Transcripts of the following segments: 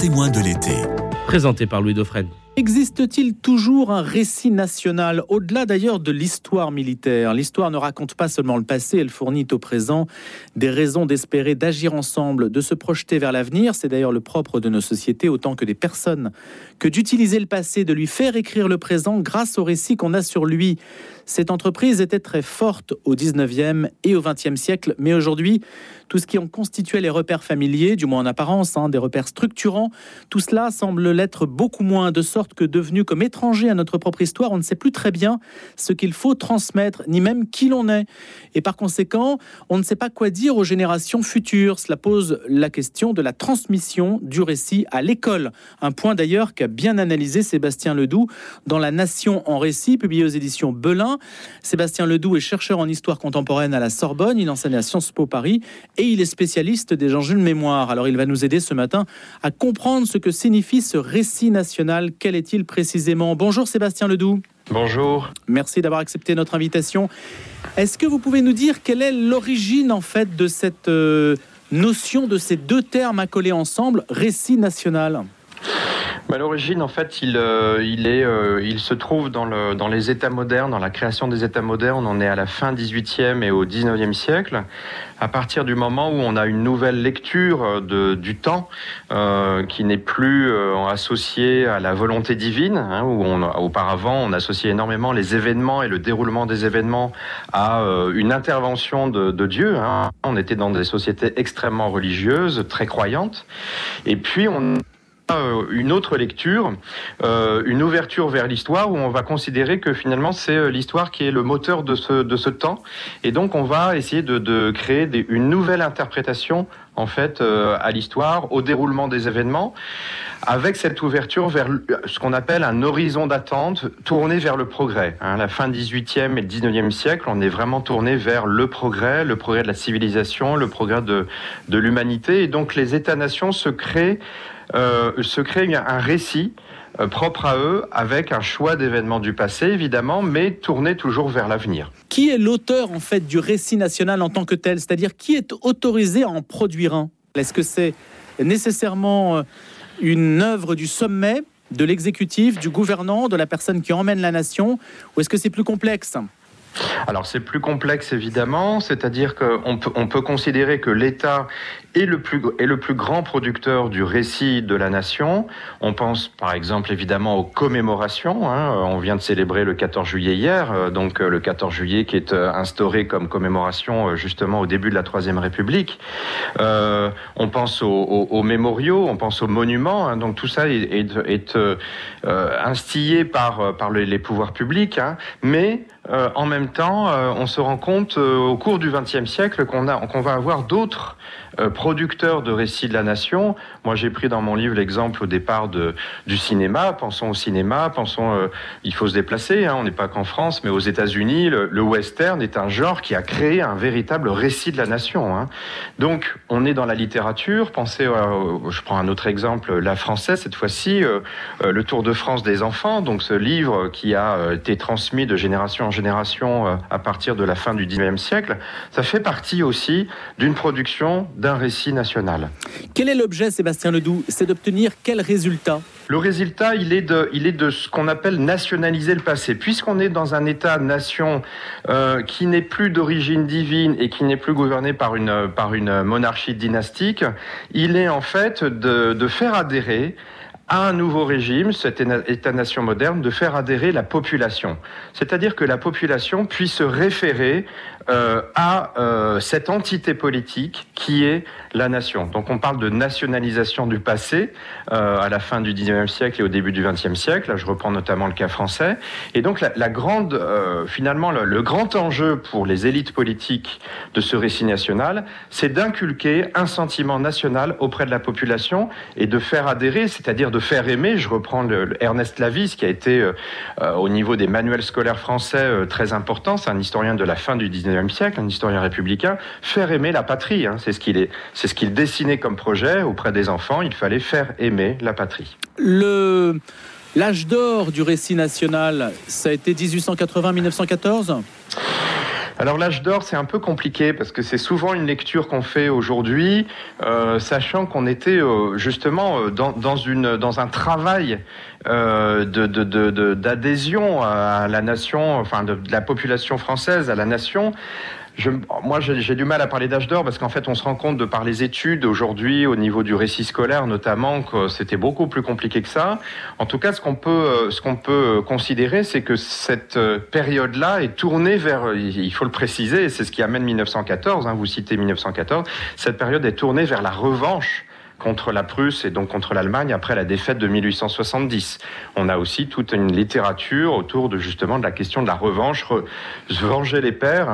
Témoin de l'été. Présenté par Louis Dufresne. Existe-t-il toujours un récit national, au-delà d'ailleurs de l'histoire militaire ? L'histoire ne raconte pas seulement le passé, elle fournit au présent des raisons d'espérer, d'agir ensemble, de se projeter vers l'avenir. C'est d'ailleurs le propre de nos sociétés, autant que des personnes, que d'utiliser le passé, de lui faire écrire le présent grâce au récit qu'on a sur lui. Cette entreprise était très forte au 19e et au 20e siècle, mais aujourd'hui, tout ce qui en constituait les repères familiers, du moins en apparence, des repères structurants, tout cela semble l'être beaucoup moins, de sorte que devenu comme étranger à notre propre histoire, on ne sait plus très bien ce qu'il faut transmettre, ni même qui l'on est. Et par conséquent, on ne sait pas quoi dire aux générations futures. Cela pose la question de la transmission du récit à l'école. Un point d'ailleurs qu'a bien analysé Sébastien Ledoux dans La Nation en récit, publié aux éditions Belin. Sébastien Ledoux est chercheur en histoire contemporaine à la Sorbonne, il enseigne à Sciences Po Paris et il est spécialiste des enjeux de mémoire. Alors il va nous aider ce matin à comprendre ce que signifie ce récit national. Quel est-il précisément ? Bonjour Sébastien Ledoux. Bonjour. Merci d'avoir accepté notre invitation. Est-ce que vous pouvez nous dire quelle est l'origine en fait de cette notion, de ces deux termes accolés ensemble, récit national ? À l'origine, en fait, il se trouve dans les États modernes, dans la création des États modernes. On en est à la fin 18e et au 19e siècle. À partir du moment où on a une nouvelle lecture du temps qui n'est plus associée à la volonté divine, où auparavant on associait énormément les événements et le déroulement des événements à une intervention de Dieu. On était dans des sociétés extrêmement religieuses, très croyantes, et puis on une autre lecture, une ouverture vers l'histoire où on va considérer que finalement c'est l'histoire qui est le moteur de ce temps, et donc on va essayer de créer une nouvelle interprétation en fait à l'histoire, au déroulement des événements, avec cette ouverture vers ce qu'on appelle un horizon d'attente tourné vers le progrès. La fin 18e et 19e siècle, on est vraiment tourné vers le progrès de la civilisation, le progrès de l'humanité, et donc les États-nations se créent un récit propre à eux, avec un choix d'événements du passé, évidemment, mais tourné toujours vers l'avenir. Qui est l'auteur, en fait, du récit national en tant que tel ? C'est-à-dire, qui est autorisé à en produire un ? Est-ce que c'est nécessairement une œuvre du sommet, de l'exécutif, du gouvernant, de la personne qui emmène la nation ? Ou est-ce que c'est plus complexe ? Alors c'est plus complexe évidemment, c'est-à-dire qu'on peut considérer que l'État est le plus grand producteur du récit de la nation. On pense par exemple évidemment aux commémorations, on vient de célébrer le 14 juillet hier, donc le 14 juillet qui est instauré comme commémoration justement au début de la Troisième République. On pense aux mémoriaux, on pense aux monuments, donc tout ça est instillé par les pouvoirs publics, mais en même temps, on se rend compte au cours du XXe siècle qu'on va avoir d'autres producteurs de récits de la nation. Moi, j'ai pris dans mon livre l'exemple au départ du cinéma. Pensons au cinéma, il faut se déplacer, on n'est pas qu'en France, mais aux États-Unis, le western est un genre qui a créé un véritable récit de la nation. Donc, on est dans la littérature. Pensez, je prends un autre exemple, la française, cette fois-ci, le Tour de France des enfants, donc ce livre qui a été transmis de génération en génération à partir de la fin du XIXe siècle. Ça fait partie aussi d'une production d'un récit national. Quel est l'objet, Sébastien Ledoux ? C'est d'obtenir quel résultat ? Le résultat, il est de ce qu'on appelle nationaliser le passé. Puisqu'on est dans un État-nation qui n'est plus d'origine divine et qui n'est plus gouverné par une monarchie dynastique, il est en fait de faire adhérer à un nouveau régime, cet État-nation moderne, de faire adhérer la population. C'est-à-dire que la population puisse se référer à cette entité politique qui est la nation. Donc on parle de nationalisation du passé à la fin du 19e siècle et au début du 20e siècle. Là, je reprends notamment le cas français. Et donc le grand enjeu pour les élites politiques de ce récit national, c'est d'inculquer un sentiment national auprès de la population et de faire adhérer, c'est-à-dire de faire aimer. Je reprends Ernest Lavisse, qui a été au niveau des manuels scolaires français très important. C'est un historien de la fin du 19e siècle, un historien républicain. Faire aimer la patrie, c'est ce qu'il dessinait comme projet auprès des enfants. Il fallait faire aimer la patrie. L'âge d'or du récit national, ça a été 1880-1914 ? Alors l'âge d'or, c'est un peu compliqué parce que c'est souvent une lecture qu'on fait aujourd'hui, sachant qu'on était justement dans un travail d'adhésion à la nation, enfin de la population française à la nation. Moi, j'ai du mal à parler d'âge d'or parce qu'en fait, on se rend compte de par les études aujourd'hui, au niveau du récit scolaire notamment, que c'était beaucoup plus compliqué que ça. En tout cas, ce qu'on peut considérer, c'est que cette période-là est tournée vers, il faut le préciser, et c'est ce qui amène 1914, vous citez 1914, cette période est tournée vers la revanche contre la Prusse et donc contre l'Allemagne après la défaite de 1870. On a aussi toute une littérature autour de justement de la question de la revanche, venger les pères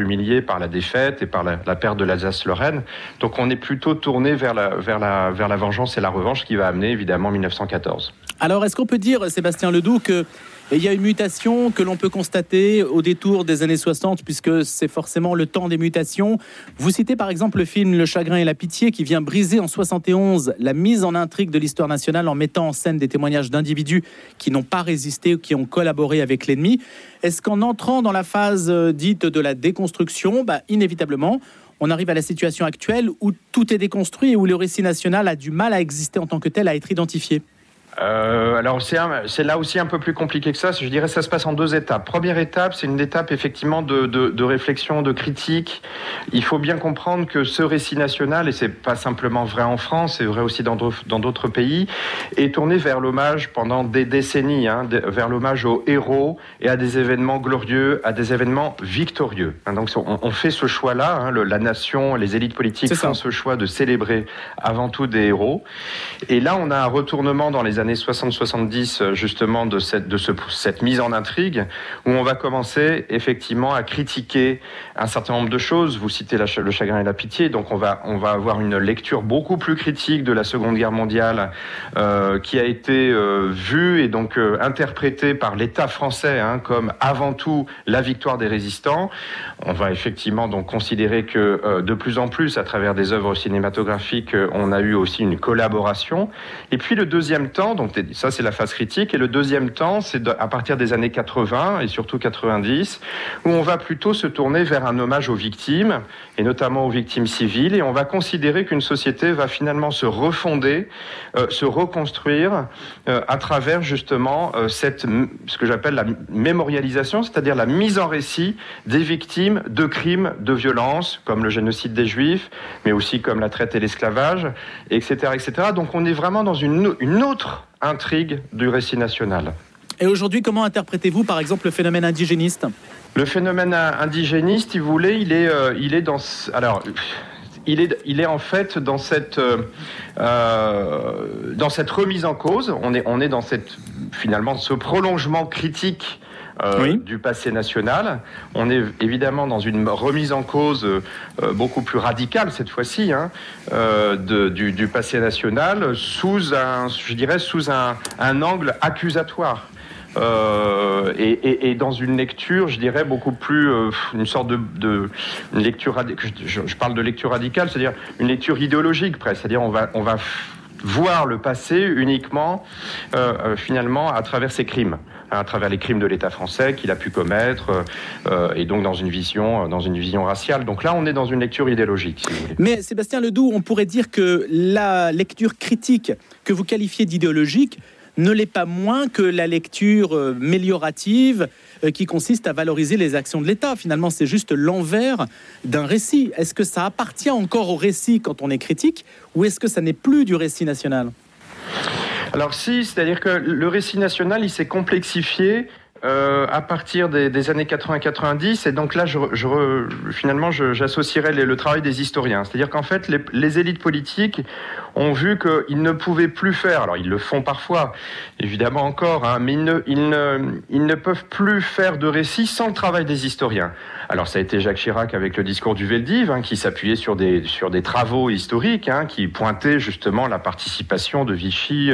humiliés par la défaite et par la perte de l'Alsace-Lorraine. Donc on est plutôt tourné vers la vengeance et la revanche qui va amener évidemment 1914. Alors est-ce qu'on peut dire, Sébastien Ledoux, que il y a une mutation que l'on peut constater au détour des années 60, puisque c'est forcément le temps des mutations. Vous citez par exemple le film Le Chagrin et la Pitié, qui vient briser en 71 la mise en intrigue de l'histoire nationale en mettant en scène des témoignages d'individus qui n'ont pas résisté ou qui ont collaboré avec l'ennemi. Est-ce qu'en entrant dans la phase dite de la déconstruction, inévitablement, on arrive à la situation actuelle où tout est déconstruit et où le récit national a du mal à exister en tant que tel, à être identifié ? Alors c'est là aussi un peu plus compliqué que ça. Je dirais que ça se passe en deux étapes. Première étape, c'est une étape effectivement de réflexion, de critique. Il faut bien comprendre que ce récit national, et c'est pas simplement vrai en France, c'est vrai aussi dans d'autres pays, est tourné vers l'hommage pendant des décennies, vers l'hommage aux héros et à des événements glorieux, à des événements victorieux. Donc on fait ce choix-là, la nation, les élites politiques font ce choix de célébrer avant tout des héros. Et là, on a un retournement dans les années 60-70 justement de cette mise en intrigue où on va commencer effectivement à critiquer un certain nombre de choses. Vous citez le Chagrin et la Pitié, donc on va avoir une lecture beaucoup plus critique de la Seconde Guerre mondiale qui a été vue et donc interprétée par l'État français comme avant tout la victoire des résistants. On va effectivement donc considérer que de plus en plus à travers des œuvres cinématographiques on a eu aussi une collaboration. Et puis le deuxième temps, donc ça c'est la phase critique, et le deuxième temps c'est à partir des années 80 et surtout 90 où on va plutôt se tourner vers un hommage aux victimes et notamment aux victimes civiles, et on va considérer qu'une société va finalement se refonder, se reconstruire à travers justement ce que j'appelle la mémorialisation, c'est-à-dire la mise en récit des victimes de crimes, de violences comme le génocide des Juifs, mais aussi comme la traite et l'esclavage, etc. Donc on est vraiment dans une autre intrigue du récit national. Et aujourd'hui, comment interprétez-vous par exemple le phénomène indigéniste ? Le phénomène indigéniste, si vous voulez, il est en fait dans cette remise en cause. On est dans ce prolongement critique du passé national. On est évidemment dans une remise en cause beaucoup plus radicale cette fois-ci du passé national sous un angle accusatoire. Et dans une lecture, je dirais, beaucoup plus une sorte de lecture. Je parle de lecture radicale, c'est-à-dire une lecture idéologique presque. C'est-à-dire on va voir le passé uniquement finalement à travers ses crimes, à travers les crimes de l'État français qu'il a pu commettre, et donc dans une vision raciale. Donc là, on est dans une lecture idéologique, si vous voulez. Mais Sébastien Ledoux, on pourrait dire que la lecture critique que vous qualifiez d'idéologique ne l'est pas moins que la lecture méliorative qui consiste à valoriser les actions de l'État. Finalement, c'est juste l'envers d'un récit. Est-ce que ça appartient encore au récit quand on est critique, ou est-ce que ça n'est plus du récit national ? Alors si, c'est-à-dire que le récit national, il s'est complexifié à partir des années 80-90, et donc là, finalement, j'associerais le travail des historiens. C'est-à-dire qu'en fait, les élites politiques ont vu qu'ils ne pouvaient plus faire, alors ils le font parfois, évidemment encore, mais ils ne peuvent plus faire de récits sans le travail des historiens. Alors ça a été Jacques Chirac avec le discours du Vél d'Hiv, qui s'appuyait sur des travaux historiques, qui pointaient justement la participation de Vichy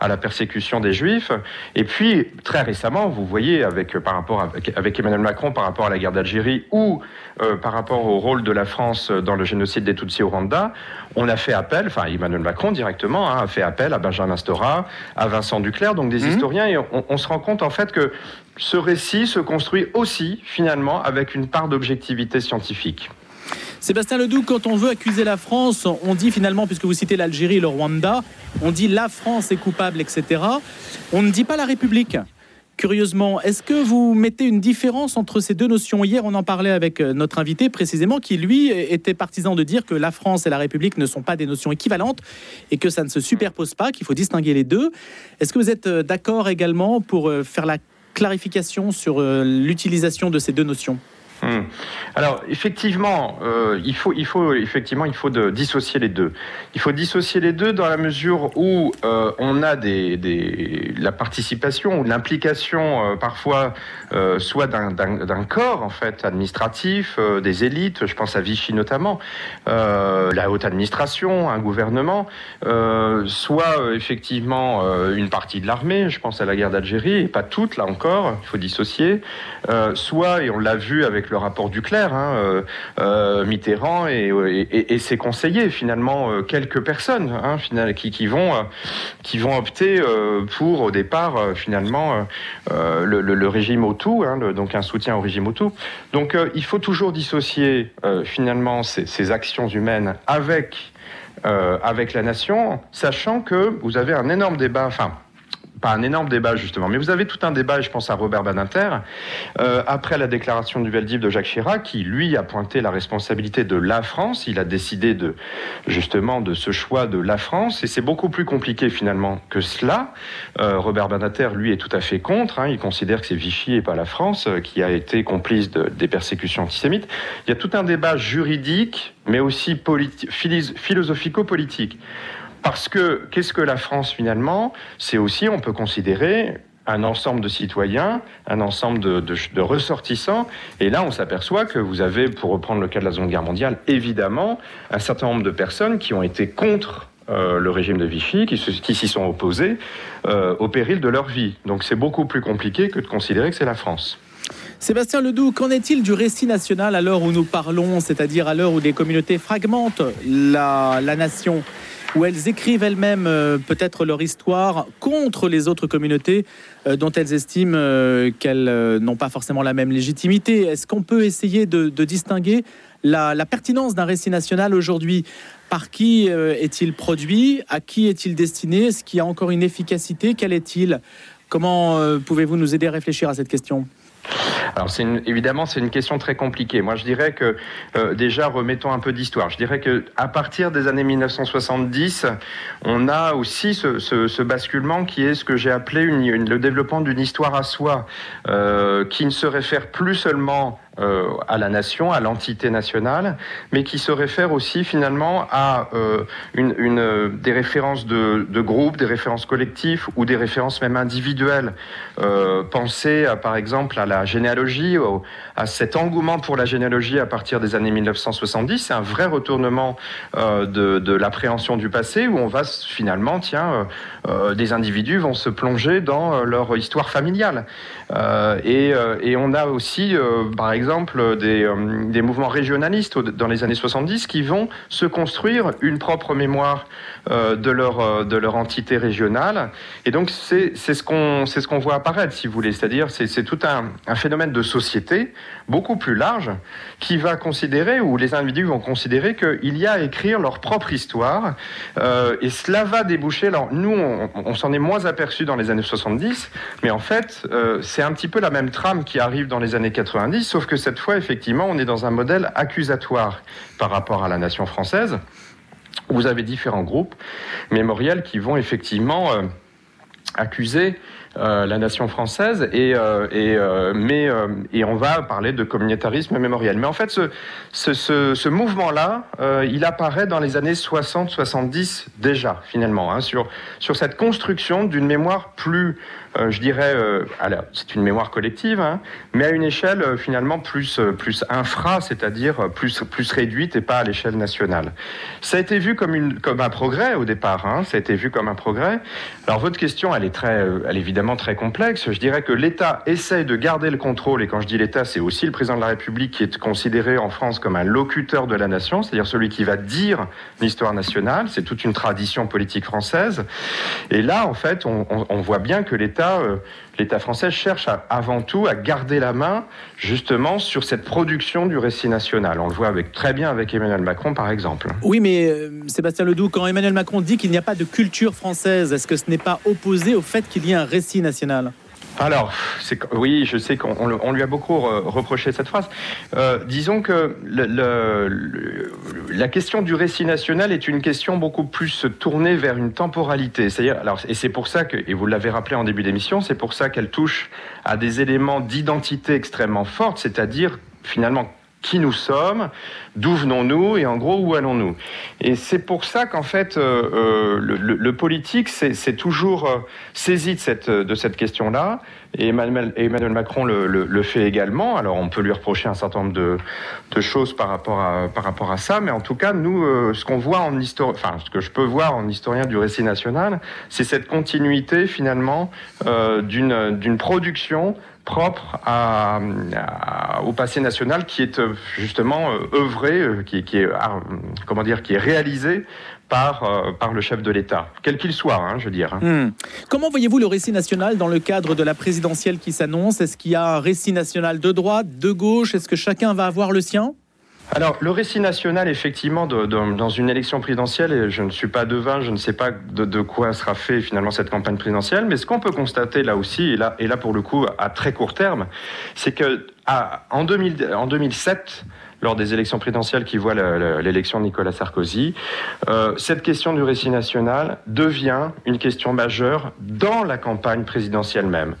à la persécution des Juifs. Et puis, très récemment, vous voyez, voyez, par rapport avec Emmanuel Macron par rapport à la guerre d'Algérie ou par rapport au rôle de la France dans le génocide des Tutsis au Rwanda, on a fait appel, enfin Emmanuel Macron directement a fait appel à Benjamin Stora, à Vincent Duclert, donc des historiens, et on se rend compte en fait que ce récit se construit aussi finalement avec une part d'objectivité scientifique. Sébastien Ledoux, quand on veut accuser la France, on dit finalement, puisque vous citez l'Algérie et le Rwanda, on dit la France est coupable, etc. On ne dit pas la République. Curieusement, est-ce que vous mettez une différence entre ces deux notions? Hier, on en parlait avec notre invité précisément, qui lui était partisan de dire que la France et la République ne sont pas des notions équivalentes et que ça ne se superpose pas, qu'il faut distinguer les deux. Est-ce que vous êtes d'accord également pour faire la clarification sur l'utilisation de ces deux notions? Alors effectivement, il faut dissocier les deux. Il faut dissocier les deux dans la mesure où on a la participation ou l'implication parfois soit d'un corps en fait administratif, des élites. Je pense à Vichy notamment, la haute administration, un gouvernement, soit effectivement une partie de l'armée. Je pense à la guerre d'Algérie, et pas toute là encore. Il faut dissocier. Soit, et on l'a vu avec le rapport Duclert, Mitterrand et ses conseillers, finalement, quelques personnes qui vont opter pour, au départ, finalement, le régime Hutu, donc un soutien au régime Hutu. Donc il faut toujours dissocier, finalement, ces actions humaines avec la nation, sachant que vous avez un énorme débat, pas un énorme débat justement, mais vous avez tout un débat, et je pense à Robert Badinter, après la déclaration du Vél d'Hiv de Jacques Chirac, qui lui a pointé la responsabilité de la France. Il a décidé de ce choix de la France, et c'est beaucoup plus compliqué finalement que cela. Robert Badinter, lui, est tout à fait contre, il considère que c'est Vichy et pas la France qui a été complice des persécutions antisémites. Il y a tout un débat juridique, mais aussi philosophico-politique. Parce que, qu'est-ce que la France finalement? C'est aussi, on peut considérer, un ensemble de citoyens, un ensemble de ressortissants. Et là, on s'aperçoit que vous avez, pour reprendre le cas de la Seconde Guerre mondiale, évidemment, un certain nombre de personnes qui ont été contre le régime de Vichy, qui s'y sont opposées au péril de leur vie. Donc c'est beaucoup plus compliqué que de considérer que c'est la France. Sébastien Ledoux, qu'en est-il du récit national à l'heure où nous parlons, c'est-à-dire à l'heure où des communautés fragmentent la nation, où elles écrivent elles-mêmes peut-être leur histoire contre les autres communautés dont elles estiment qu'elles n'ont pas forcément la même légitimité? Est-ce qu'on peut essayer de distinguer la pertinence d'un récit national aujourd'hui? Par qui est-il produit? À qui est-il destiné? Est-ce qu'il y a encore une efficacité? Quel est-il? Comment pouvez-vous nous aider à réfléchir à cette question? Alors évidemment, c'est une question très compliquée. Moi, je dirais que, déjà, remettons un peu d'histoire. Je dirais qu'à partir des années 1970, on a aussi ce basculement qui est ce que j'ai appelé le développement d'une histoire à soi, qui ne se réfère plus seulement à la nation, à l'entité nationale, mais qui se réfère aussi finalement à des références de groupes, des références collectives ou des références même individuelles. Pensez par exemple à la généalogie, à cet engouement pour la généalogie à partir des années 1970. C'est un vrai retournement de l'appréhension du passé, où on va finalement, des individus vont se plonger dans leur histoire familiale. Et on a aussi, par exemple, des mouvements régionalistes dans les années 70 qui vont se construire une propre mémoire de leur entité régionale. Et donc, c'est ce qu'on voit apparaître, si vous voulez. C'est-à-dire, c'est tout un phénomène de société beaucoup plus large qui va considérer, ou les individus vont considérer, qu'il y a à écrire leur propre histoire. Et cela va déboucher. Alors, nous, on s'en est moins aperçu dans les années 70, mais en fait, c'est un petit peu la même trame qui arrive dans les années 90, sauf que cette fois, effectivement, on est dans un modèle accusatoire par rapport à la nation française. Vous avez différents groupes mémoriels qui vont effectivement accuser la nation française, et on va parler de communautarisme mémoriel. Mais en fait, ce mouvement-là, il apparaît dans les années 60-70 déjà, finalement, sur cette construction d'une mémoire plus, je dirais, alors c'est une mémoire collective, mais à une échelle finalement plus infra, c'est-à-dire plus réduite et pas à l'échelle nationale. Ça a été vu comme un progrès au départ. Ça a été vu comme un progrès. Alors votre question, elle est évidemment évidemment très complexe. Je dirais que l'État essaye de garder le contrôle, et quand je dis l'État, c'est aussi le président de la République qui est considéré en France comme un locuteur de la nation, c'est-à-dire celui qui va dire l'histoire nationale. C'est toute une tradition politique française. Et là, en fait, on voit bien que l'État français cherche avant tout à garder la main, justement, sur cette production du récit national. On le voit très bien avec Emmanuel Macron, par exemple. Oui, mais Sébastien Ledoux, quand Emmanuel Macron dit qu'il n'y a pas de culture française, est-ce que ce n'est pas opposé au fait qu'il y ait un récit national ? Alors, oui, je sais qu'on lui a beaucoup reproché cette phrase. Disons que la question du récit national est une question beaucoup plus tournée vers une temporalité. C'est-à-dire, alors, et c'est pour ça que, et vous l'avez rappelé en début d'émission, c'est pour ça qu'elle touche à des éléments d'identité extrêmement fortes, c'est-à-dire, finalement, qui nous sommes, d'où venons-nous et en gros où allons-nous. Et c'est pour ça qu'en fait le politique s'est toujours saisi de cette question-là, et Emmanuel Macron le fait également. Alors on peut lui reprocher un certain nombre de choses par rapport à ça, mais en tout cas nous, ce qu'on voit ce que je peux voir en historien du récit national, c'est cette continuité finalement d'une production propre au passé national qui est justement œuvré, qui est réalisé par le chef de l'État, quel qu'il soit, je veux dire. Comment voyez-vous le récit national dans le cadre de la présidentielle qui s'annonce? Est-ce qu'il y a un récit national de droite, de gauche? Est-ce que chacun va avoir le sien? Alors, le récit national, effectivement, dans une élection présidentielle, et je ne suis pas devin, je ne sais pas de quoi sera fait finalement cette campagne présidentielle, mais ce qu'on peut constater là aussi, et là pour le coup à très court terme, c'est que en 2007, lors des élections présidentielles qui voient l'élection de Nicolas Sarkozy, cette question du récit national devient une question majeure dans la campagne présidentielle même,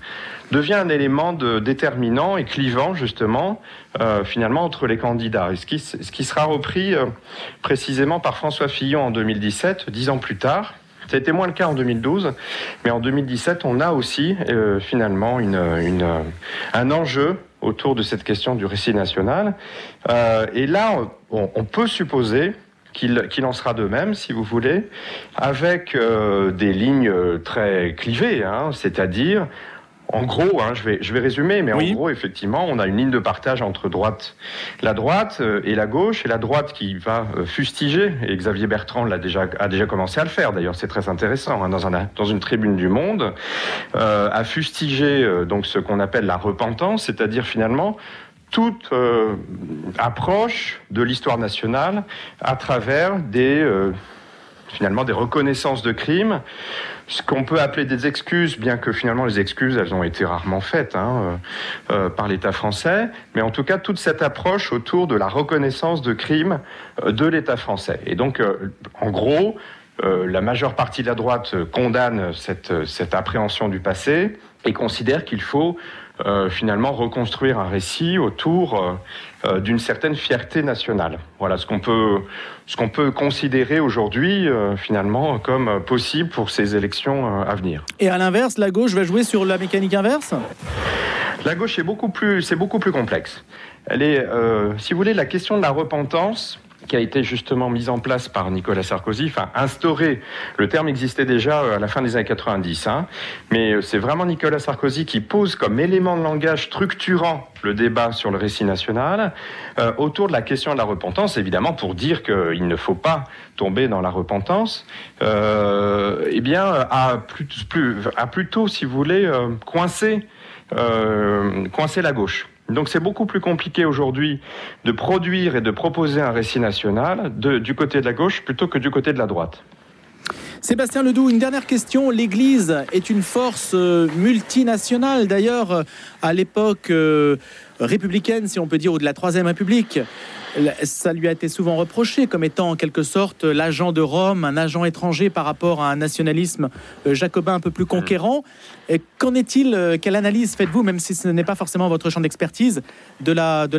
devient un élément déterminant et clivant justement finalement entre les candidats. Et ce qui sera repris précisément par François Fillon en 2017, 10 ans plus tard. Ça a été moins le cas en 2012, mais en 2017, on a aussi finalement un enjeu autour de cette question du récit national. Et là, on peut supposer qu'il en sera de même, si vous voulez, avec des lignes très clivées, c'est-à-dire... En gros, je vais résumer, mais oui. En gros, effectivement, on a une ligne de partage entre la droite et la gauche, et la droite qui va fustiger, et Xavier Bertrand a déjà commencé à le faire, d'ailleurs, c'est très intéressant, dans une tribune du Monde, à fustiger donc ce qu'on appelle la repentance, c'est-à-dire finalement toute approche de l'histoire nationale à travers finalement des reconnaissances de crimes, ce qu'on peut appeler des excuses, bien que finalement les excuses, elles ont été rarement faites par l'État français, mais en tout cas toute cette approche autour de la reconnaissance de crimes de l'État français. Et donc, en gros, la majeure partie de la droite condamne cette appréhension du passé et considère qu'il faut finalement reconstruire un récit autour d'une certaine fierté nationale. Voilà ce qu'on peut considérer aujourd'hui finalement comme possible pour ces élections à venir. Et à l'inverse, la gauche va jouer sur la mécanique inverse ? La gauche c'est beaucoup plus complexe. Elle est, si vous voulez, la question de la repentance qui a été justement mise en place par Nicolas Sarkozy, enfin instaurée, le terme existait déjà à la fin des années 90, mais c'est vraiment Nicolas Sarkozy qui pose comme élément de langage structurant le débat sur le récit national, autour de la question de la repentance, évidemment pour dire qu'il ne faut pas tomber dans la repentance, plutôt, si vous voulez, coincer la gauche. Donc c'est beaucoup plus compliqué aujourd'hui de produire et de proposer un récit national du côté de la gauche plutôt que du côté de la droite. Sébastien Ledoux, une dernière question. L'Église est une force multinationale. D'ailleurs, à l'époque républicaine, si on peut dire, ou de la Troisième République, ça lui a été souvent reproché comme étant en quelque sorte l'agent de Rome, un agent étranger par rapport à un nationalisme jacobin un peu plus conquérant. Qu'en est-il? Quelle analyse faites-vous, même si ce n'est pas forcément votre champ d'expertise, de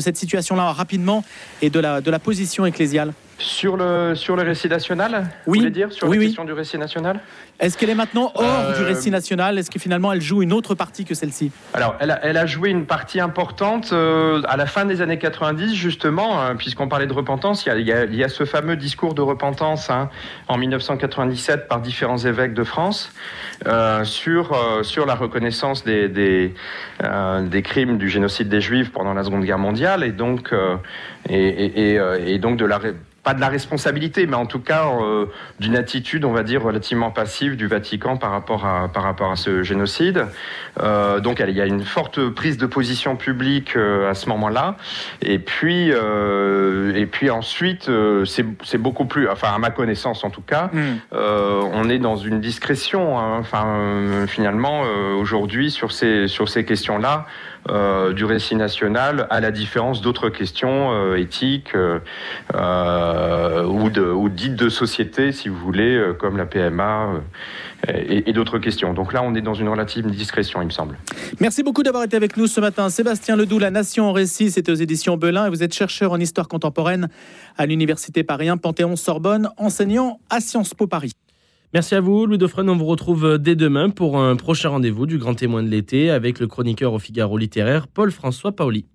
cette situation-là rapidement et de la position ecclésiale? Sur le récit national, oui. Vous voulez dire, sur la question du récit national? Est-ce qu'elle est maintenant hors du récit national? Est-ce que finalement elle joue une autre partie que celle-ci? Alors, elle a joué une partie importante à la fin des années 90, justement, puisqu'on parlait de repentance, il y a ce fameux discours de repentance en 1997 par différents évêques de France sur la reconnaissance des crimes du génocide des Juifs pendant la Seconde Guerre mondiale, et donc de la pas de la responsabilité, mais en tout cas d'une attitude, on va dire, relativement passive du Vatican par rapport à ce génocide. Donc il y a une forte prise de position publique à ce moment-là. Et puis ensuite, c'est beaucoup plus, enfin à ma connaissance en tout cas, on est dans une discrétion. Finalement, aujourd'hui, sur ces questions-là, du récit national, à la différence d'autres questions éthiques ou dites de société, si vous voulez, comme la PMA et d'autres questions. Donc là, on est dans une relative discrétion, il me semble. Merci beaucoup d'avoir été avec nous ce matin. Sébastien Ledoux, La Nation en récit, c'est aux éditions Belin, et vous êtes chercheur en histoire contemporaine à l'Université Paris 1 Panthéon-Sorbonne, enseignant à Sciences Po Paris. Merci à vous, Louis Dufresne. On vous retrouve dès demain pour un prochain rendez-vous du Grand Témoin de l'été avec le chroniqueur au Figaro littéraire Paul-François Paoli.